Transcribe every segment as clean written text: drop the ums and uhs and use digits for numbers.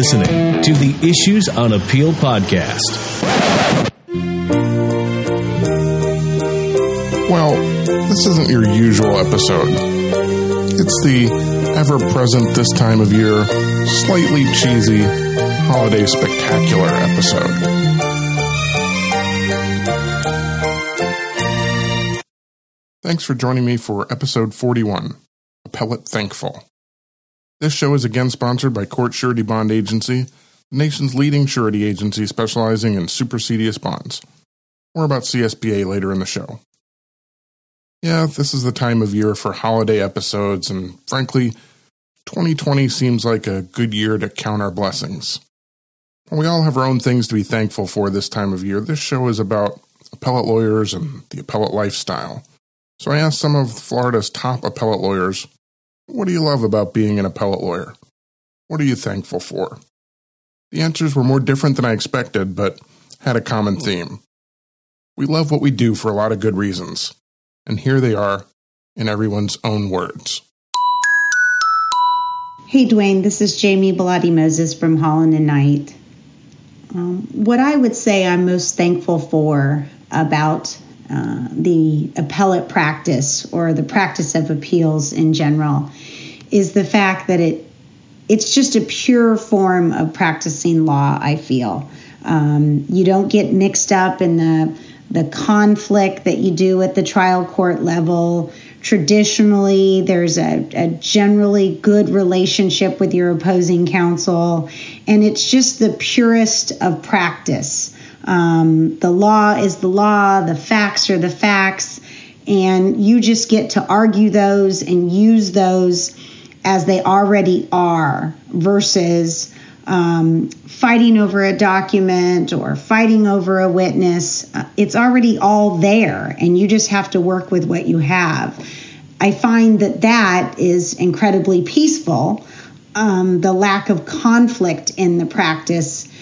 listening to the Issues on Appeal podcast. Well, this isn't your usual episode. It's the ever-present this time of year, slightly cheesy, holiday spectacular episode. Thanks for joining me for episode 41, Appellate Thankful. This show is again sponsored by Court Surety Bond Agency, the nation's leading surety agency specializing in supersedeas bonds. More about CSBA later in the show. Yeah, this is the time of year for holiday episodes, and frankly, 2020 seems like a good year to count our blessings. While we all have our own things to be thankful for this time of year, this show is about appellate lawyers and the appellate lifestyle. So I asked some of Florida's top appellate lawyers, what do you love about being an appellate lawyer? What are you thankful for? The answers were more different than I expected, but had a common theme. We love what we do for a lot of good reasons. And here they are in everyone's own words. Hey, Duane, this is Jamie Moses from Holland and Knight. What I would say I'm most thankful for about the appellate practice or the practice of appeals in general is the fact that it's just a pure form of practicing law, I feel. You don't get mixed up in the conflict that you do at the trial court level. Traditionally, there's a generally good relationship with your opposing counsel, and it's just the purest of practice. The law is the law, the facts are the facts, and you just get to argue those and use those as they already are versus fighting over a document or fighting over a witness. It's already all there, and you just have to work with what you have. I find that is incredibly peaceful. The lack of conflict in the practice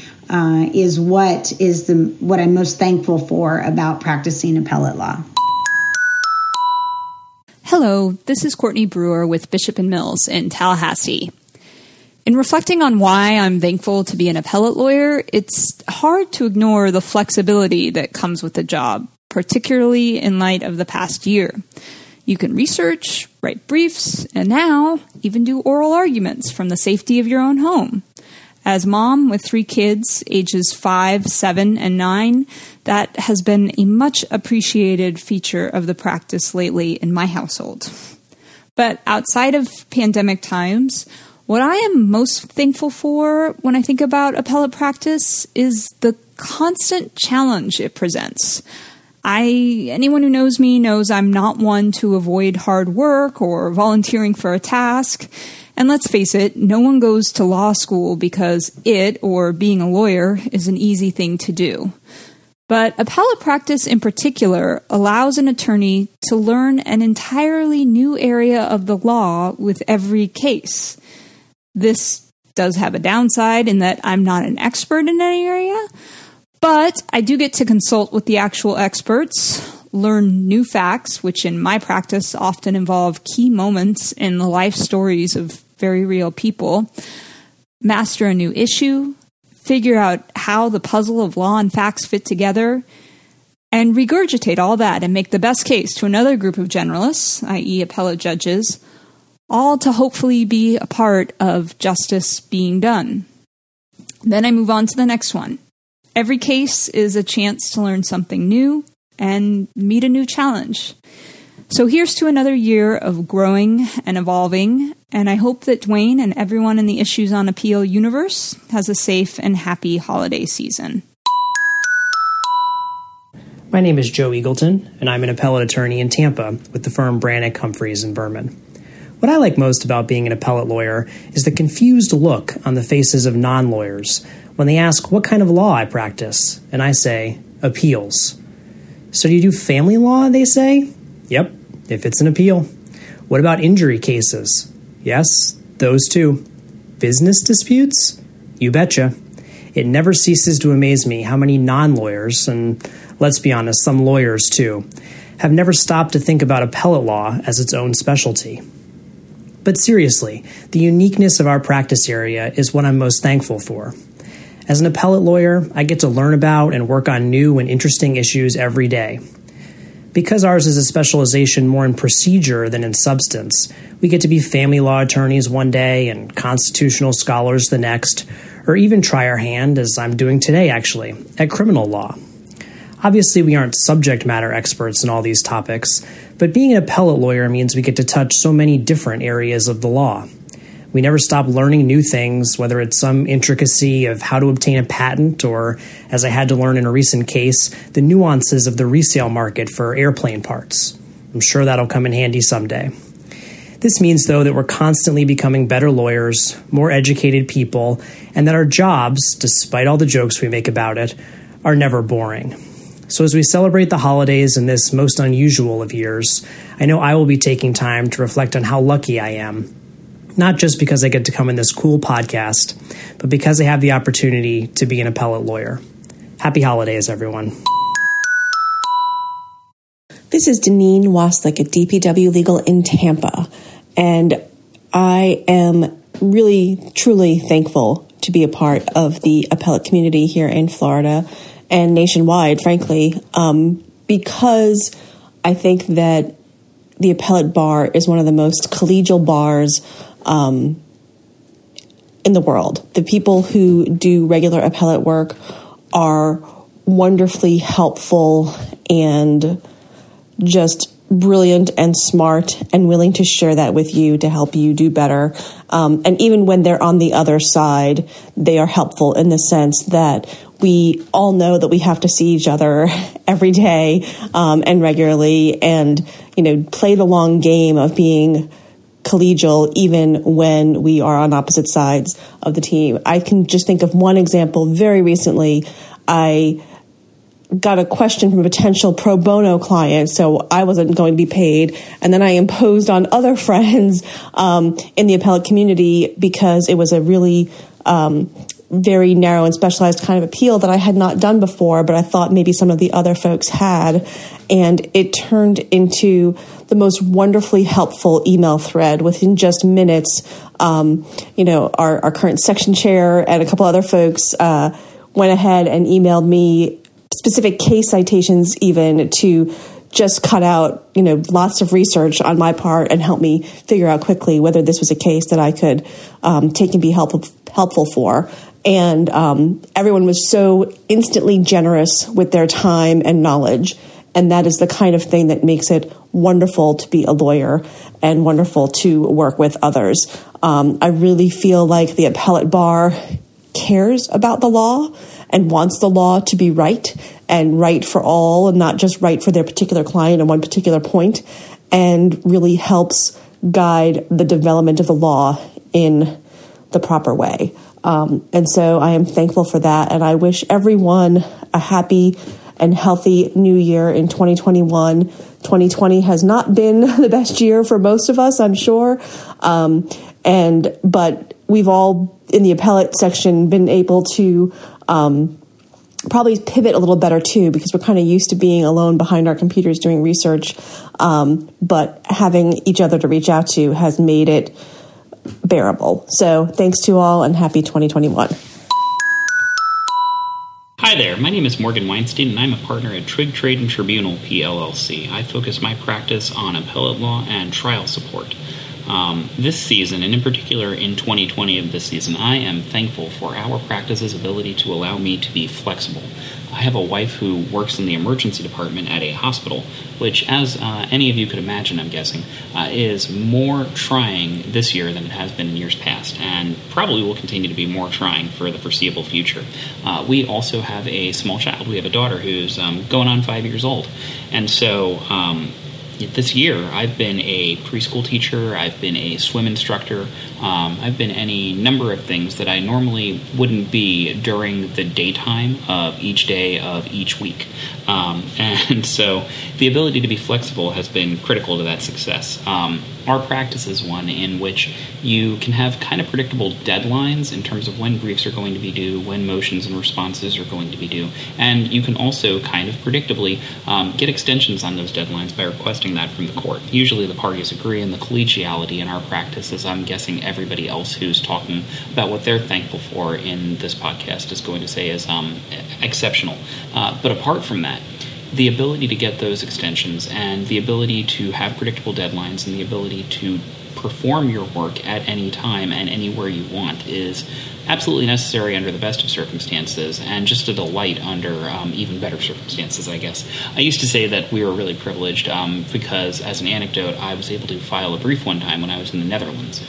is what I'm most thankful for about practicing appellate law. Hello, this is Courtney Brewer with Bishop and Mills in Tallahassee. In reflecting on why I'm thankful to be an appellate lawyer, it's hard to ignore the flexibility that comes with the job, particularly in light of the past year. You can research, write briefs, and now even do oral arguments from the safety of your own home. As mom with three kids, ages 5, 7, and 9, that has been a much appreciated feature of the practice lately in my household. But outside of pandemic times, what I am most thankful for when I think about appellate practice is the constant challenge it presents. Anyone who knows me knows I'm not one to avoid hard work or volunteering for a task. And let's face it, no one goes to law school because it or being a lawyer is an easy thing to do. But appellate practice in particular allows an attorney to learn an entirely new area of the law with every case. This does have a downside in that I'm not an expert in any area, but I do get to consult with the actual experts, learn new facts, which in my practice often involve key moments in the life stories of very real people, master a new issue, figure out how the puzzle of law and facts fit together, and regurgitate all that and make the best case to another group of generalists, i.e. appellate judges, all to hopefully be a part of justice being done. Then I move on to the next one. Every case is a chance to learn something new and meet a new challenge. So here's to another year of growing and evolving, and I hope that Duane and everyone in the Issues on Appeal universe has a safe and happy holiday season. My name is Joe Eagleton, and I'm an appellate attorney in Tampa with the firm Brannick, Humphreys & Berman. What I like most about being an appellate lawyer is the confused look on the faces of non-lawyers when they ask what kind of law I practice, and I say, appeals. So do you do family law, they say? Yep, if it's an appeal. What about injury cases? Yes, those too. Business disputes? You betcha. It never ceases to amaze me how many non-lawyers, and let's be honest, some lawyers too, have never stopped to think about appellate law as its own specialty. But seriously, the uniqueness of our practice area is what I'm most thankful for. As an appellate lawyer, I get to learn about and work on new and interesting issues every day. Because ours is a specialization more in procedure than in substance, we get to be family law attorneys one day and constitutional scholars the next, or even try our hand, as I'm doing today actually, at criminal law. Obviously, we aren't subject matter experts in all these topics, but being an appellate lawyer means we get to touch so many different areas of the law. We never stop learning new things, whether it's some intricacy of how to obtain a patent or, as I had to learn in a recent case, the nuances of the resale market for airplane parts. I'm sure that'll come in handy someday. This means, though, that we're constantly becoming better lawyers, more educated people, and that our jobs, despite all the jokes we make about it, are never boring. So as we celebrate the holidays in this most unusual of years, I know I will be taking time to reflect on how lucky I am. Not just because I get to come in this cool podcast, but because I have the opportunity to be an appellate lawyer. Happy holidays, everyone. This is Deneen Waslick at DPW Legal in Tampa, and I am really, truly thankful to be a part of the appellate community here in Florida and nationwide, frankly, because I think that the appellate bar is one of the most collegial bars in the world. The people who do regular appellate work are wonderfully helpful and just brilliant and smart and willing to share that with you to help you do better. And even when they're on the other side, they are helpful in the sense that we all know that we have to see each other every day and regularly and, you know, play the long game of being collegial, even when we are on opposite sides of the team. I can just think of one example. Very recently, I got a question from a potential pro bono client, so I wasn't going to be paid. And then I imposed on other friends in the appellate community because it was a really very narrow and specialized kind of appeal that I had not done before, but I thought maybe some of the other folks had. And it turned into the most wonderfully helpful email thread within just minutes. Our current section chair and a couple other folks went ahead and emailed me specific case citations even to just cut out, lots of research on my part and help me figure out quickly whether this was a case that I could take and be helpful for. And everyone was so instantly generous with their time and knowledge. And that is the kind of thing that makes it wonderful to be a lawyer and wonderful to work with others. I really feel like the appellate bar cares about the law and wants the law to be right and right for all and not just right for their particular client on one particular point, and really helps guide the development of the law in the proper way. And so I am thankful for that. And I wish everyone a happy and healthy new year in 2021. 2020 has not been the best year for most of us, I'm sure. But we've all, in the appellate section, been able to probably pivot a little better too, because we're kind of used to being alone behind our computers doing research. But having each other to reach out to has made it bearable. So thanks to all and happy 2021. Hi there, my name is Morgan Weinstein and I'm a partner at Trigg Trade and Tribunal PLLC. I focus my practice on appellate law and trial support. This season, and in particular in 2020 of this season, I am thankful for our practice's ability to allow me to be flexible. I have a wife who works in the emergency department at a hospital, which, as any of you could imagine, I'm guessing, is more trying this year than it has been in years past, and probably will continue to be more trying for the foreseeable future. We also have a small child. We have a daughter who's going on 5 years old, and so this year, I've been a preschool teacher, I've been a swim instructor, I've been any number of things that I normally wouldn't be during the daytime of each day of each week. And so the ability to be flexible has been critical to that success. Our practice is one in which you can have kind of predictable deadlines in terms of when briefs are going to be due, when motions and responses are going to be due. And you can also kind of predictably get extensions on those deadlines by requesting that from the court. Usually the parties agree, and the collegiality in our practice is, I'm guessing everybody else who's talking about what they're thankful for in this podcast is going to say is exceptional. But apart from that, the ability to get those extensions and the ability to have predictable deadlines and the ability to perform your work at any time and anywhere you want is absolutely necessary under the best of circumstances, and just a delight under even better circumstances, I guess. I used to say that we were really privileged because, as an anecdote, I was able to file a brief one time when I was in the Netherlands.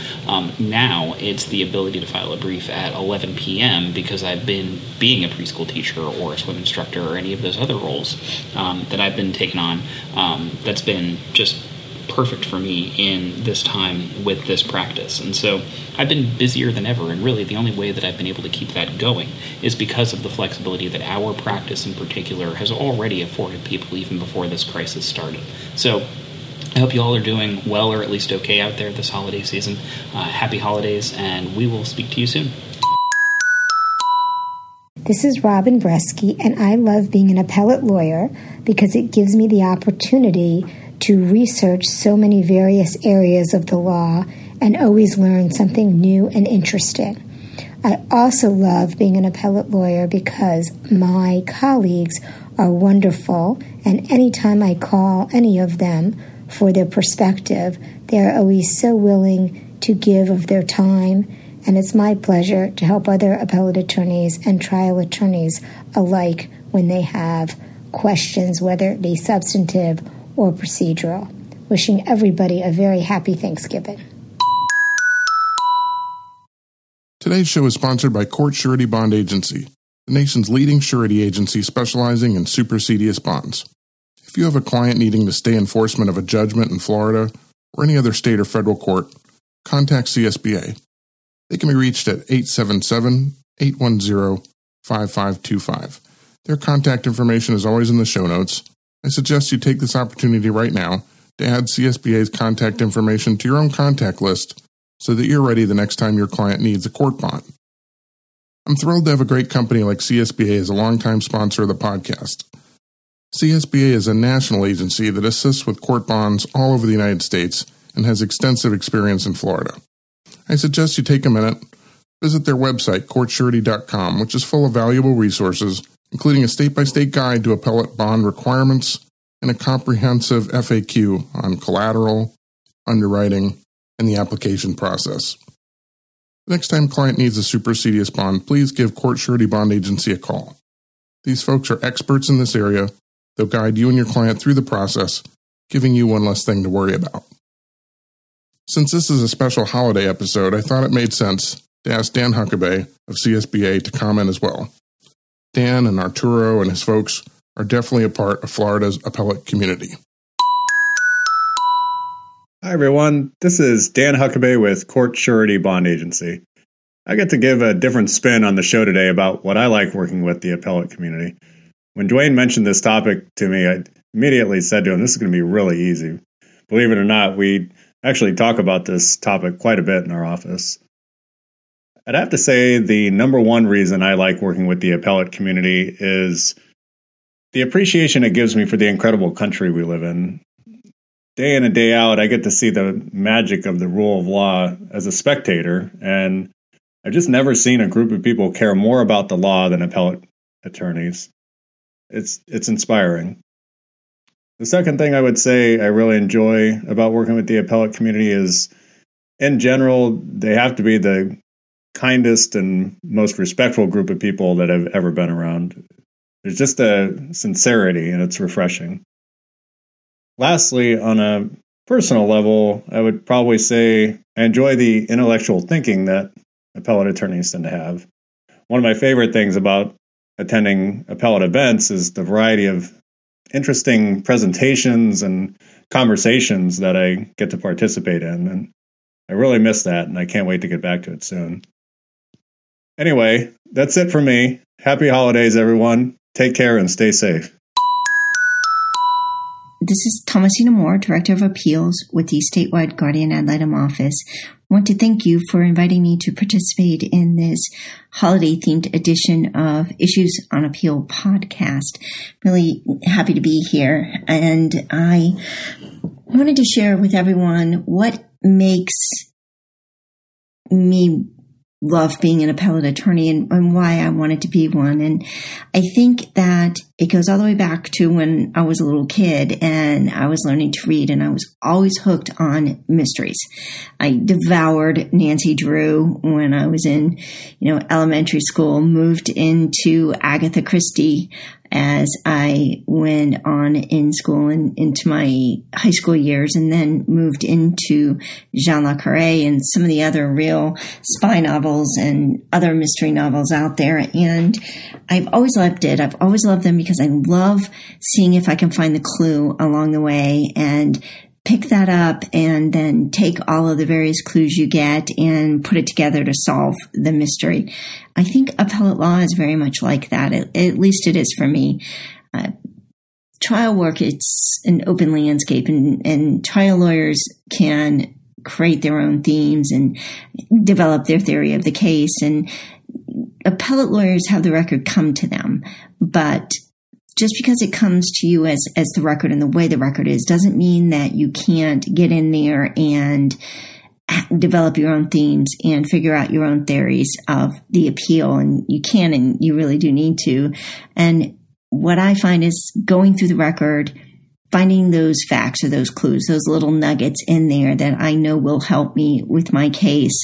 Now it's the ability to file a brief at 11 p.m. because I've been being a preschool teacher or a swim instructor or any of those other roles that I've been taking on. That's been just perfect for me in this time with this practice. And so I've been busier than ever, and really the only way that I've been able to keep that going is because of the flexibility that our practice in particular has already afforded people even before this crisis started. So I hope you all are doing well, or at least okay, out there this holiday season. Happy holidays, and we will speak to you soon. This is Robin Bresky, and I love being an appellate lawyer because it gives me the opportunity to research so many various areas of the law and always learn something new and interesting. I also love being an appellate lawyer because my colleagues are wonderful, and anytime I call any of them for their perspective, they're always so willing to give of their time, and it's my pleasure to help other appellate attorneys and trial attorneys alike when they have questions, whether it be substantive or procedural. Wishing everybody a very happy Thanksgiving. Today's show is sponsored by Court Surety Bond Agency, the nation's leading surety agency specializing in supersedeas bonds. If you have a client needing to stay enforcement of a judgment in Florida or any other state or federal court, contact CSBA. They can be reached at 877-810-5525. Their contact information is always in the show notes. I suggest you take this opportunity right now to add CSBA's contact information to your own contact list so that you're ready the next time your client needs a court bond. I'm thrilled to have a great company like CSBA as a longtime sponsor of the podcast. CSBA is a national agency that assists with court bonds all over the United States and has extensive experience in Florida. I suggest you take a minute, visit their website, courtsurety.com, which is full of valuable resources, including a state-by-state guide to appellate bond requirements and a comprehensive FAQ on collateral, underwriting, and the application process. The next time a client needs a supersedeas bond, please give Court Surety Bond Agency a call. These folks are experts in this area. They'll guide you and your client through the process, giving you one less thing to worry about. Since this is a special holiday episode, I thought it made sense to ask Dan Huckabee of CSBA to comment as well. Dan and Arturo and his folks are definitely a part of Florida's appellate community. Hi, everyone. This is Dan Huckabee with Court Surety Bond Agency. I get to give a different spin on the show today about what I like working with the appellate community. When Duane mentioned this topic to me, I immediately said to him, this is going to be really easy. Believe it or not, we actually talk about this topic quite a bit in our office. I'd have to say the number one reason I like working with the appellate community is the appreciation it gives me for the incredible country we live in. Day in and day out, I get to see the magic of the rule of law as a spectator, and I've just never seen a group of people care more about the law than appellate attorneys. It's inspiring. The second thing I would say I really enjoy about working with the appellate community is, in general, they have to be the kindest and most respectful group of people that I've ever been around. There's just a sincerity, and it's refreshing. Lastly, on a personal level, I would probably say I enjoy the intellectual thinking that appellate attorneys tend to have. One of my favorite things about attending appellate events is the variety of interesting presentations and conversations that I get to participate in, and I really miss that, and I can't wait to get back to it soon. Anyway, that's it for me. Happy holidays, everyone. Take care and stay safe. This is Thomasina Moore, Director of Appeals with the Statewide Guardian Ad Litem Office. I want to thank you for inviting me to participate in this holiday-themed edition of Issues on Appeal podcast. Really happy to be here, and I wanted to share with everyone what makes me love being an appellate attorney and why I wanted to be one. And I think that it goes all the way back to when I was a little kid and I was learning to read, and I was always hooked on mysteries. I devoured Nancy Drew when I was in, elementary school, moved into Agatha Christie as I went on in school and into my high school years, and then moved into Jean Le Carré and some of the other real spy novels and other mystery novels out there. And I've always loved it. I've always loved them because I love seeing if I can find the clue along the way and pick that up, and then take all of the various clues you get and put it together to solve the mystery. I think appellate law is very much like that. At least it is for me. Trial work, it's an open landscape, and trial lawyers can create their own themes and develop their theory of the case. And appellate lawyers have the record come to them, but just because it comes to you as the record and the way the record is doesn't mean that you can't get in there and develop your own themes and figure out your own theories of the appeal. And you can, and you really do need to. And what I find is going through the record, finding those facts or those clues, those little nuggets in there that I know will help me with my case,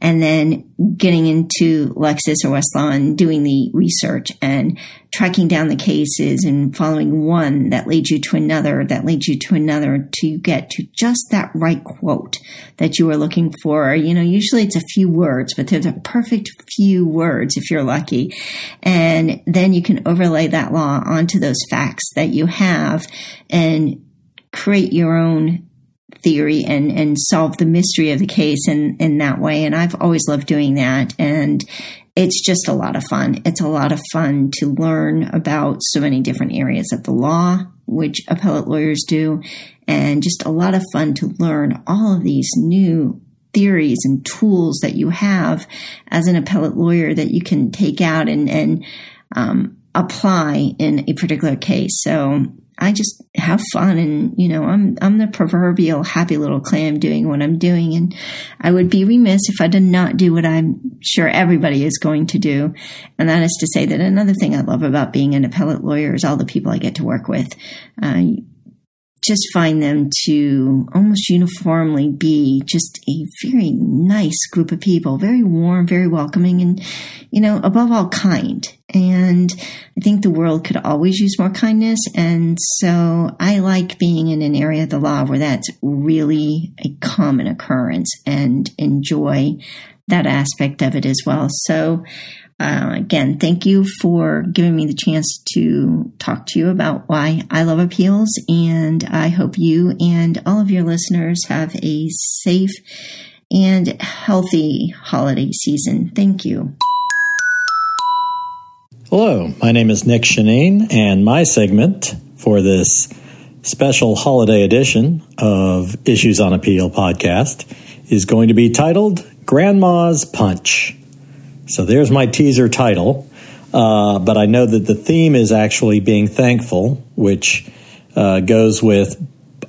and then getting into Lexis or Westlaw and doing the research and tracking down the cases and following one that leads you to another, that leads you to another, till you get to just that right quote that you are looking for. Usually it's a few words, but they're the perfect few words if you're lucky. And then you can overlay that law onto those facts that you have and create your own theory and solve the mystery of the case in that way. And I've always loved doing that. And it's just a lot of fun. It's a lot of fun to learn about so many different areas of the law, which appellate lawyers do, and just a lot of fun to learn all of these new theories and tools that you have as an appellate lawyer that you can take out and apply in a particular case. So I just have fun, and, I'm the proverbial happy little clam doing what I'm doing, and I would be remiss if I did not do what I'm sure everybody is going to do, and that is to say that another thing I love about being an appellate lawyer is all the people I get to work with. I just find them to almost uniformly be just a very nice group of people, very warm, very welcoming, and, above all, kind. And I think the world could always use more kindness. And so I like being in an area of the law where that's really a common occurrence, and enjoy that aspect of it as well. So again, thank you for giving me the chance to talk to you about why I love appeals. And I hope you and all of your listeners have a safe and healthy holiday season. Thank you. Hello, my name is Nick Shannin, and my segment for this special holiday edition of Issues on Appeal podcast is going to be titled Grandma's Punch. So there's my teaser title, but I know that the theme is actually being thankful, which goes with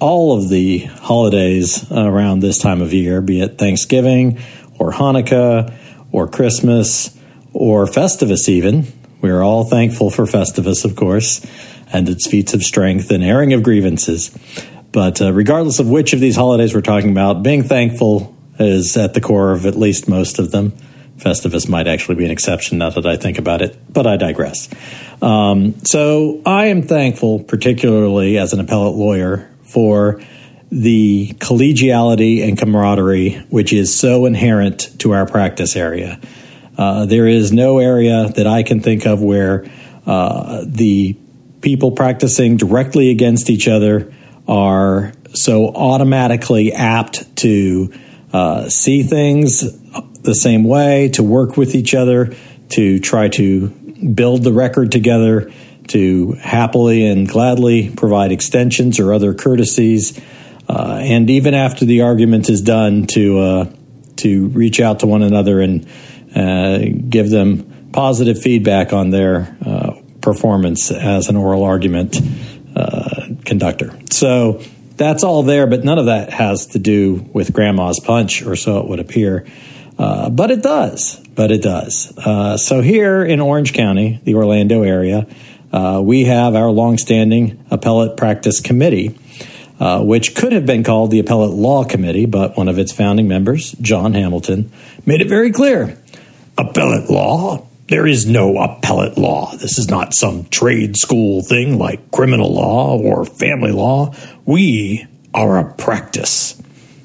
all of the holidays around this time of year, be it Thanksgiving or Hanukkah or Christmas or Festivus even. We're all thankful for Festivus, of course, and its feats of strength and airing of grievances. But regardless of which of these holidays we're talking about, being thankful is at the core of at least most of them. Festivus might actually be an exception now that I think about it, but I digress. So I am thankful, particularly as an appellate lawyer, for the collegiality and camaraderie which is so inherent to our practice area. There is no area that I can think of where the people practicing directly against each other are so automatically apt to see things the same way, to work with each other, to try to build the record together, to happily and gladly provide extensions or other courtesies, and even after the argument is done, to reach out to one another and give them positive feedback on their performance as an oral argument conductor. So that's all there, but none of that has to do with Grandma's punch, or so it would appear. But it does. So here in Orange County, the Orlando area, we have our longstanding appellate practice committee, which could have been called the Appellate Law Committee, but one of its founding members, John Hamilton, made it very clear. Appellate law? There is no appellate law. This is not some trade school thing like criminal law or family law. We are a practice.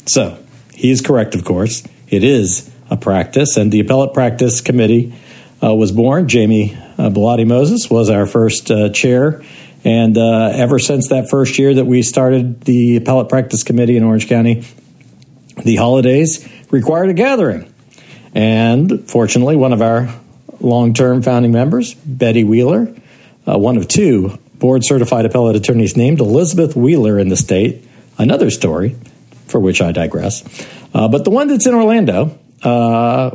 So he is correct, of course. It is a practice, and the Appellate Practice Committee was born. Jamie Bellotti Moses was our first chair, and ever since that first year that we started the Appellate Practice Committee in Orange County, the holidays required a gathering. And fortunately, one of our long-term founding members, Betty Wheeler, one of two board-certified appellate attorneys named Elizabeth Wheeler in the state, another story for which I digress, but the one that's in Orlando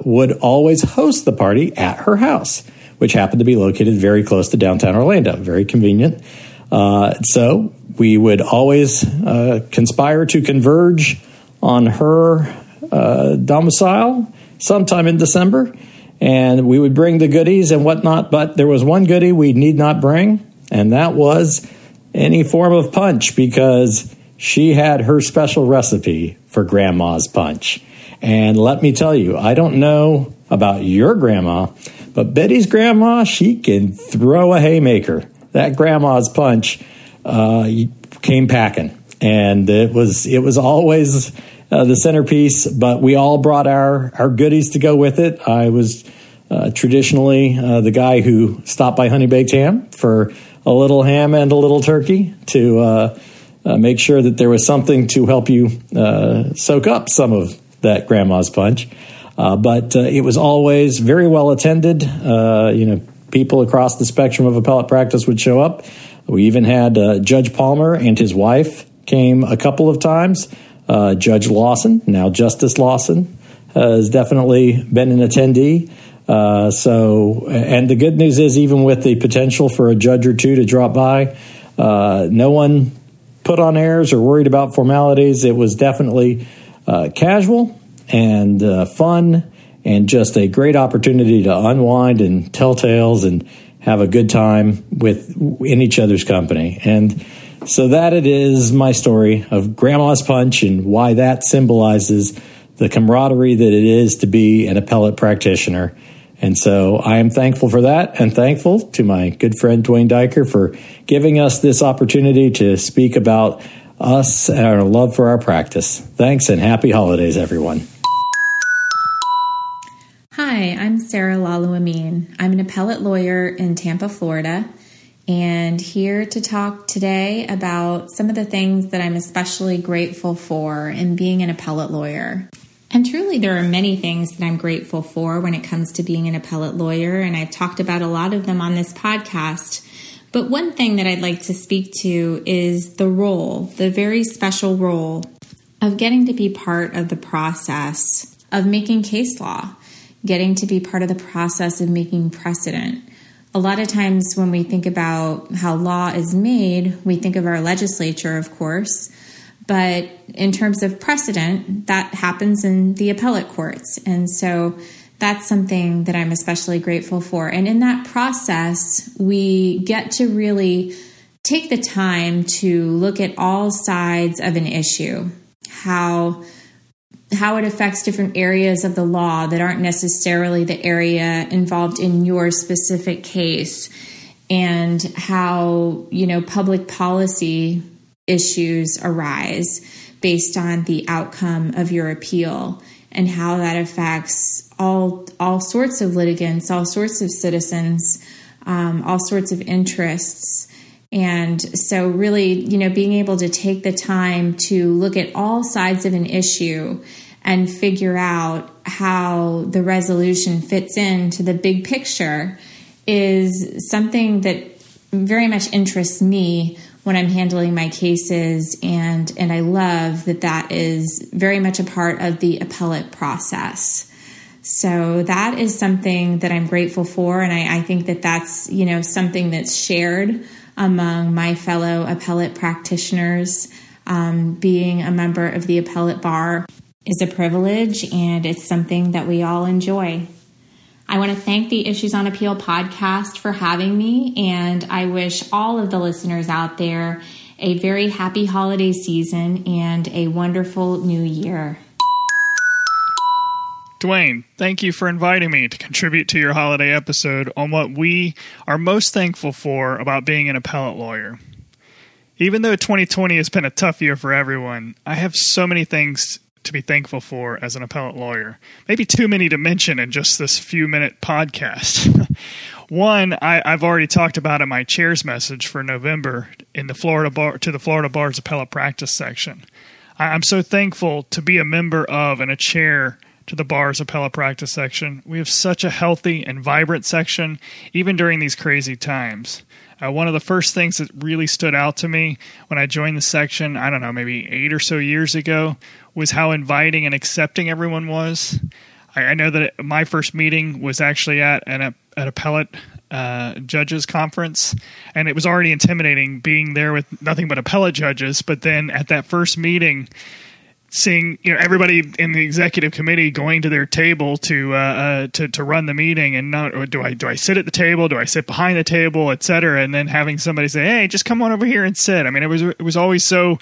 would always host the party at her house, which happened to be located very close to downtown Orlando, very convenient. So we would always conspire to converge on her domicile sometime in December, and we would bring the goodies and whatnot, but there was one goodie we need not bring, and that was any form of punch, because she had her special recipe for Grandma's punch. And let me tell you, I don't know about your grandma, but Betty's grandma, she can throw a haymaker. That Grandma's punch came packing. And it was always the centerpiece, but we all brought our goodies to go with it. I was traditionally the guy who stopped by Honey Baked Ham for a little ham and a little turkey to make sure that there was something to help you soak up some of that Grandma's punch. But it was always very well attended. People across the spectrum of appellate practice would show up. We even had Judge Palmer and his wife came a couple of times. Judge Lawson, now Justice Lawson, has definitely been an attendee. And the good news is, even with the potential for a judge or two to drop by, no one put on airs or worried about formalities. It was definitely casual and fun, and just a great opportunity to unwind and tell tales and have a good time in each other's company. And so that it is my story of Grandma's punch and why that symbolizes the camaraderie that it is to be an appellate practitioner. And so I am thankful for that, and thankful to my good friend Duane Daiker for giving us this opportunity to speak about us and our love for our practice. Thanks, and happy holidays, everyone. Hi, I'm Sara Lahlou-Amine. I'm an appellate lawyer in Tampa, Florida, and here to talk today about some of the things that I'm especially grateful for in being an appellate lawyer. And truly, there are many things that I'm grateful for when it comes to being an appellate lawyer, and I've talked about a lot of them on this podcast. But one thing that I'd like to speak to is the role, the very special role of getting to be part of the process of making case law, getting to be part of the process of making precedent. A lot of times when we think about how law is made, we think of our legislature, of course. But in terms of precedent, that happens in the appellate courts. And so that's something that I'm especially grateful for. And in that process, we get to really take the time to look at all sides of an issue, how it affects different areas of the law that aren't necessarily the area involved in your specific case, and how, public policy issues arise based on the outcome of your appeal, and how that affects all sorts of litigants, all sorts of citizens, all sorts of interests. And so really, being able to take the time to look at all sides of an issue and figure out how the resolution fits into the big picture is something that very much interests me when I'm handling my cases, and I love that that is very much a part of the appellate process. So that is something that I'm grateful for, and I think that that's, you know, something that's shared among my fellow appellate practitioners. Being a member of the appellate bar is a privilege, and it's something that we all enjoy. I want to thank the Issues on Appeal podcast for having me, and I wish all of the listeners out there a very happy holiday season and a wonderful new year. Duane, thank you for inviting me to contribute to your holiday episode on what we are most thankful for about being an appellate lawyer. Even though 2020 has been a tough year for everyone, I have so many things to be thankful for as an appellate lawyer. Maybe too many to mention in just this few-minute podcast. One, I've already talked about in my chair's message for November in the Florida Bar to the Florida Bar's Appellate Practice section. I'm so thankful to be a member of and a chair to the Bar's Appellate Practice section. We have such a healthy and vibrant section, even during these crazy times. One of the first things that really stood out to me when I joined the section, I don't know, maybe 8 or so years ago, was how inviting and accepting everyone was. I know that my first meeting was actually at an appellate judges conference, and it was already intimidating being there with nothing but appellate judges. But then at that first meeting, seeing, you know, everybody in the executive committee going to their table to run the meeting, and not do I sit at the table? Do I sit behind the table, et cetera? And then having somebody say, "Hey, just come on over here and sit." I mean, it was always so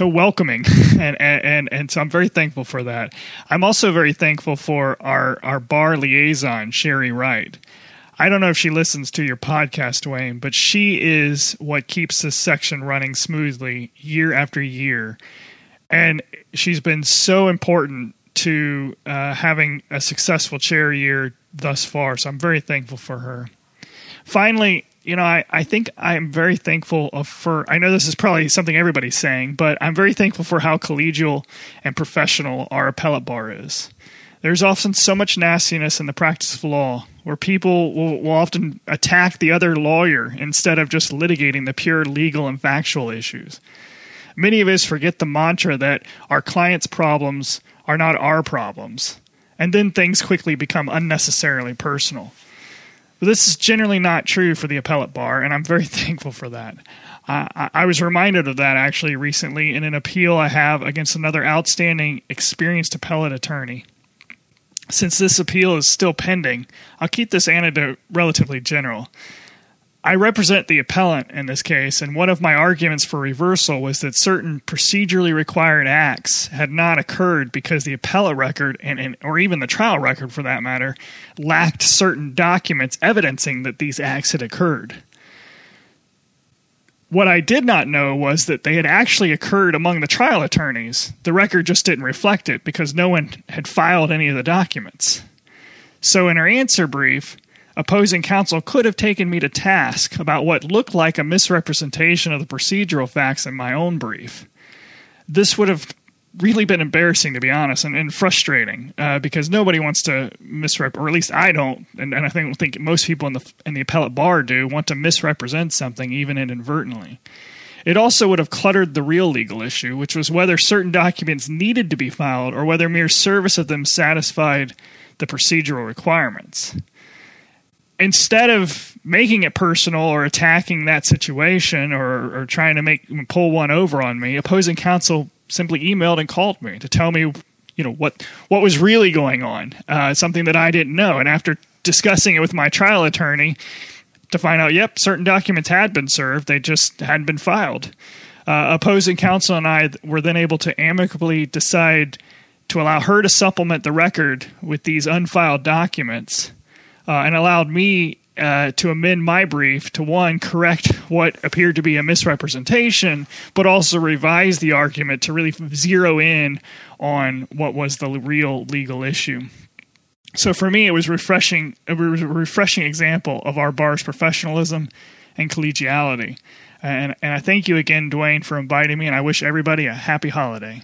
welcoming, and so I'm very thankful for that. I'm also very thankful for our bar liaison, Sherry Wright. I don't know if she listens to your podcast, Duane, but she is what keeps this section running smoothly year after year. And she's been so important to having a successful chair year thus far, so I'm very thankful for her. Finally, you know, I think I'm very thankful for, I know this is probably something everybody's saying, but I'm very thankful for how collegial and professional our appellate bar is. There's often so much nastiness in the practice of law, where people will often attack the other lawyer instead of just litigating the pure legal and factual issues. Many of us forget the mantra that our clients' problems are not our problems, and then things quickly become unnecessarily personal. But this is generally not true for the appellate bar, and I'm very thankful for that. I was reminded of that actually recently in an appeal I have against another outstanding, experienced appellate attorney. Since this appeal is still pending, I'll keep this anecdote relatively general. I represent the appellant in this case, and one of my arguments for reversal was that certain procedurally required acts had not occurred because the appellate record, or even the trial record for that matter, lacked certain documents evidencing that these acts had occurred. What I did not know was that they had actually occurred among the trial attorneys. The record just didn't reflect it because no one had filed any of the documents. So in her answer brief, opposing counsel could have taken me to task about what looked like a misrepresentation of the procedural facts in my own brief. This would have really been embarrassing, to be honest, and frustrating because nobody wants to or at least I don't, and I think most people in the appellate bar do, want to misrepresent something even inadvertently. It also would have cluttered the real legal issue, which was whether certain documents needed to be filed or whether mere service of them satisfied the procedural requirements. Instead of making it personal or attacking that situation or trying to pull one over on me, opposing counsel simply emailed and called me to tell me, you know, what was really going on, something that I didn't know. And after discussing it with my trial attorney to find out, yep, certain documents had been served, they just hadn't been filed. Opposing counsel and I were then able to amicably decide to allow her to supplement the record with these unfiled documents. And allowed me to amend my brief to, one, correct what appeared to be a misrepresentation, but also revise the argument to really zero in on what was the real legal issue. So for me, it was a refreshing example of our bar's professionalism and collegiality. And I thank you again, Duane, for inviting me, and I wish everybody a happy holiday.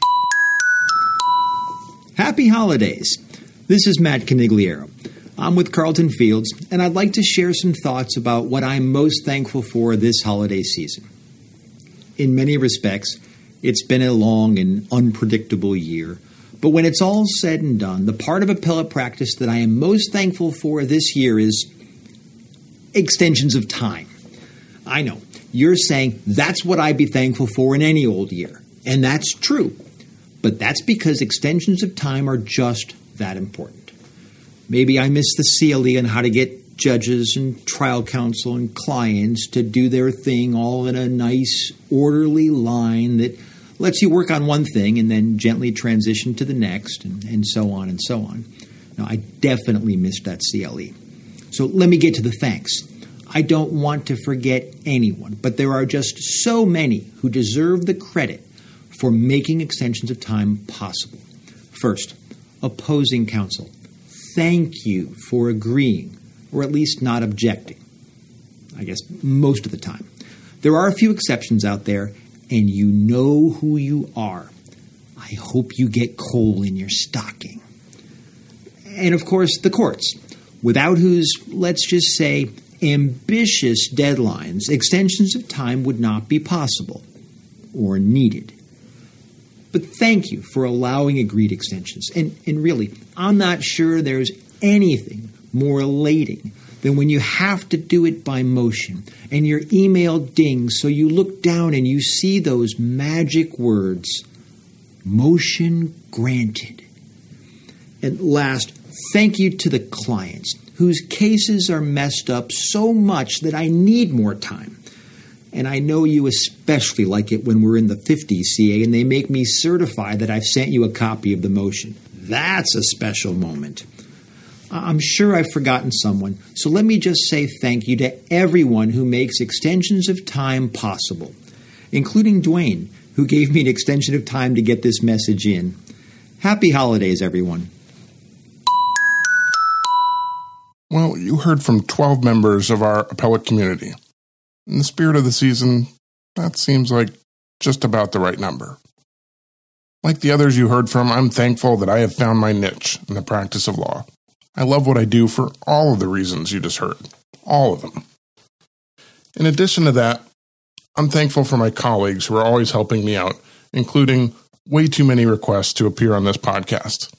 Happy holidays. This is Matt Conigliaro. I'm with Carlton Fields, and I'd like to share some thoughts about what I'm most thankful for this holiday season. In many respects, it's been a long and unpredictable year, but when it's all said and done, the part of appellate practice that I am most thankful for this year is extensions of time. I know, you're saying that's what I'd be thankful for in any old year, and that's true, but that's because extensions of time are just that important. Maybe I miss the CLE on how to get judges and trial counsel and clients to do their thing all in a nice, orderly line that lets you work on one thing and then gently transition to the next, and so on and so on. Now, I definitely missed that CLE. So let me get to the thanks. I don't want to forget anyone, but there are just so many who deserve the credit for making extensions of time possible. First, opposing counsel. Thank you for agreeing, or at least not objecting, I guess most of the time. There are a few exceptions out there, and you know who you are. I hope you get coal in your stocking. And, of course, the courts, without whose, let's just say, ambitious deadlines, extensions of time would not be possible or needed. But thank you for allowing agreed extensions. And really, I'm not sure there's anything more elating than when you have to do it by motion and your email dings, so you look down and you see those magic words, motion granted. And last, thank you to the clients whose cases are messed up so much that I need more time. And I know you especially like it when we're in the 50s, CA, and they make me certify that I've sent you a copy of the motion. That's a special moment. I'm sure I've forgotten someone, so let me just say thank you to everyone who makes extensions of time possible, including Duane, who gave me an extension of time to get this message in. Happy holidays, everyone. Well, you heard from 12 members of our appellate community. In the spirit of the season, that seems like just about the right number. Like the others you heard from, I'm thankful that I have found my niche in the practice of law. I love what I do for all of the reasons you just heard. All of them. In addition to that, I'm thankful for my colleagues who are always helping me out, including way too many requests to appear on this podcast.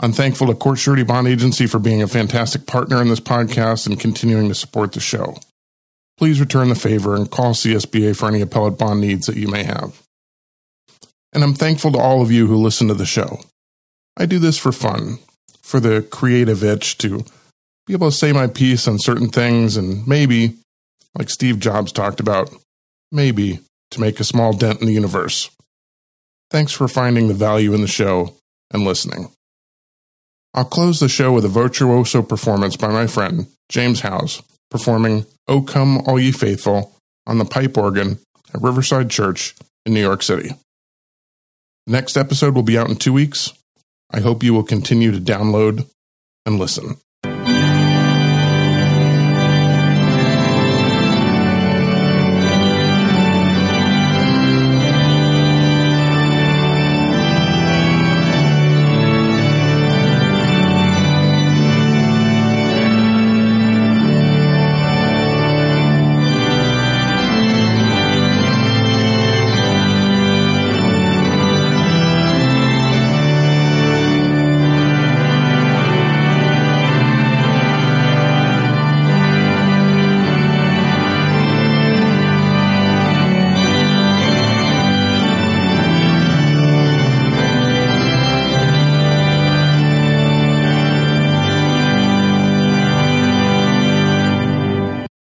I'm thankful to Court Surety Bond Agency for being a fantastic partner in this podcast and continuing to support the show. Please return the favor and call CSBA for any appellate bond needs that you may have. And I'm thankful to all of you who listen to the show. I do this for fun, for the creative itch to be able to say my piece on certain things and maybe, like Steve Jobs talked about, maybe to make a small dent in the universe. Thanks for finding the value in the show and listening. I'll close the show with a virtuoso performance by my friend, James Howes, performing "O Come All Ye Faithful" on the pipe organ at Riverside Church in New York City. The next episode will be out in 2 weeks. I hope you will continue to download and listen.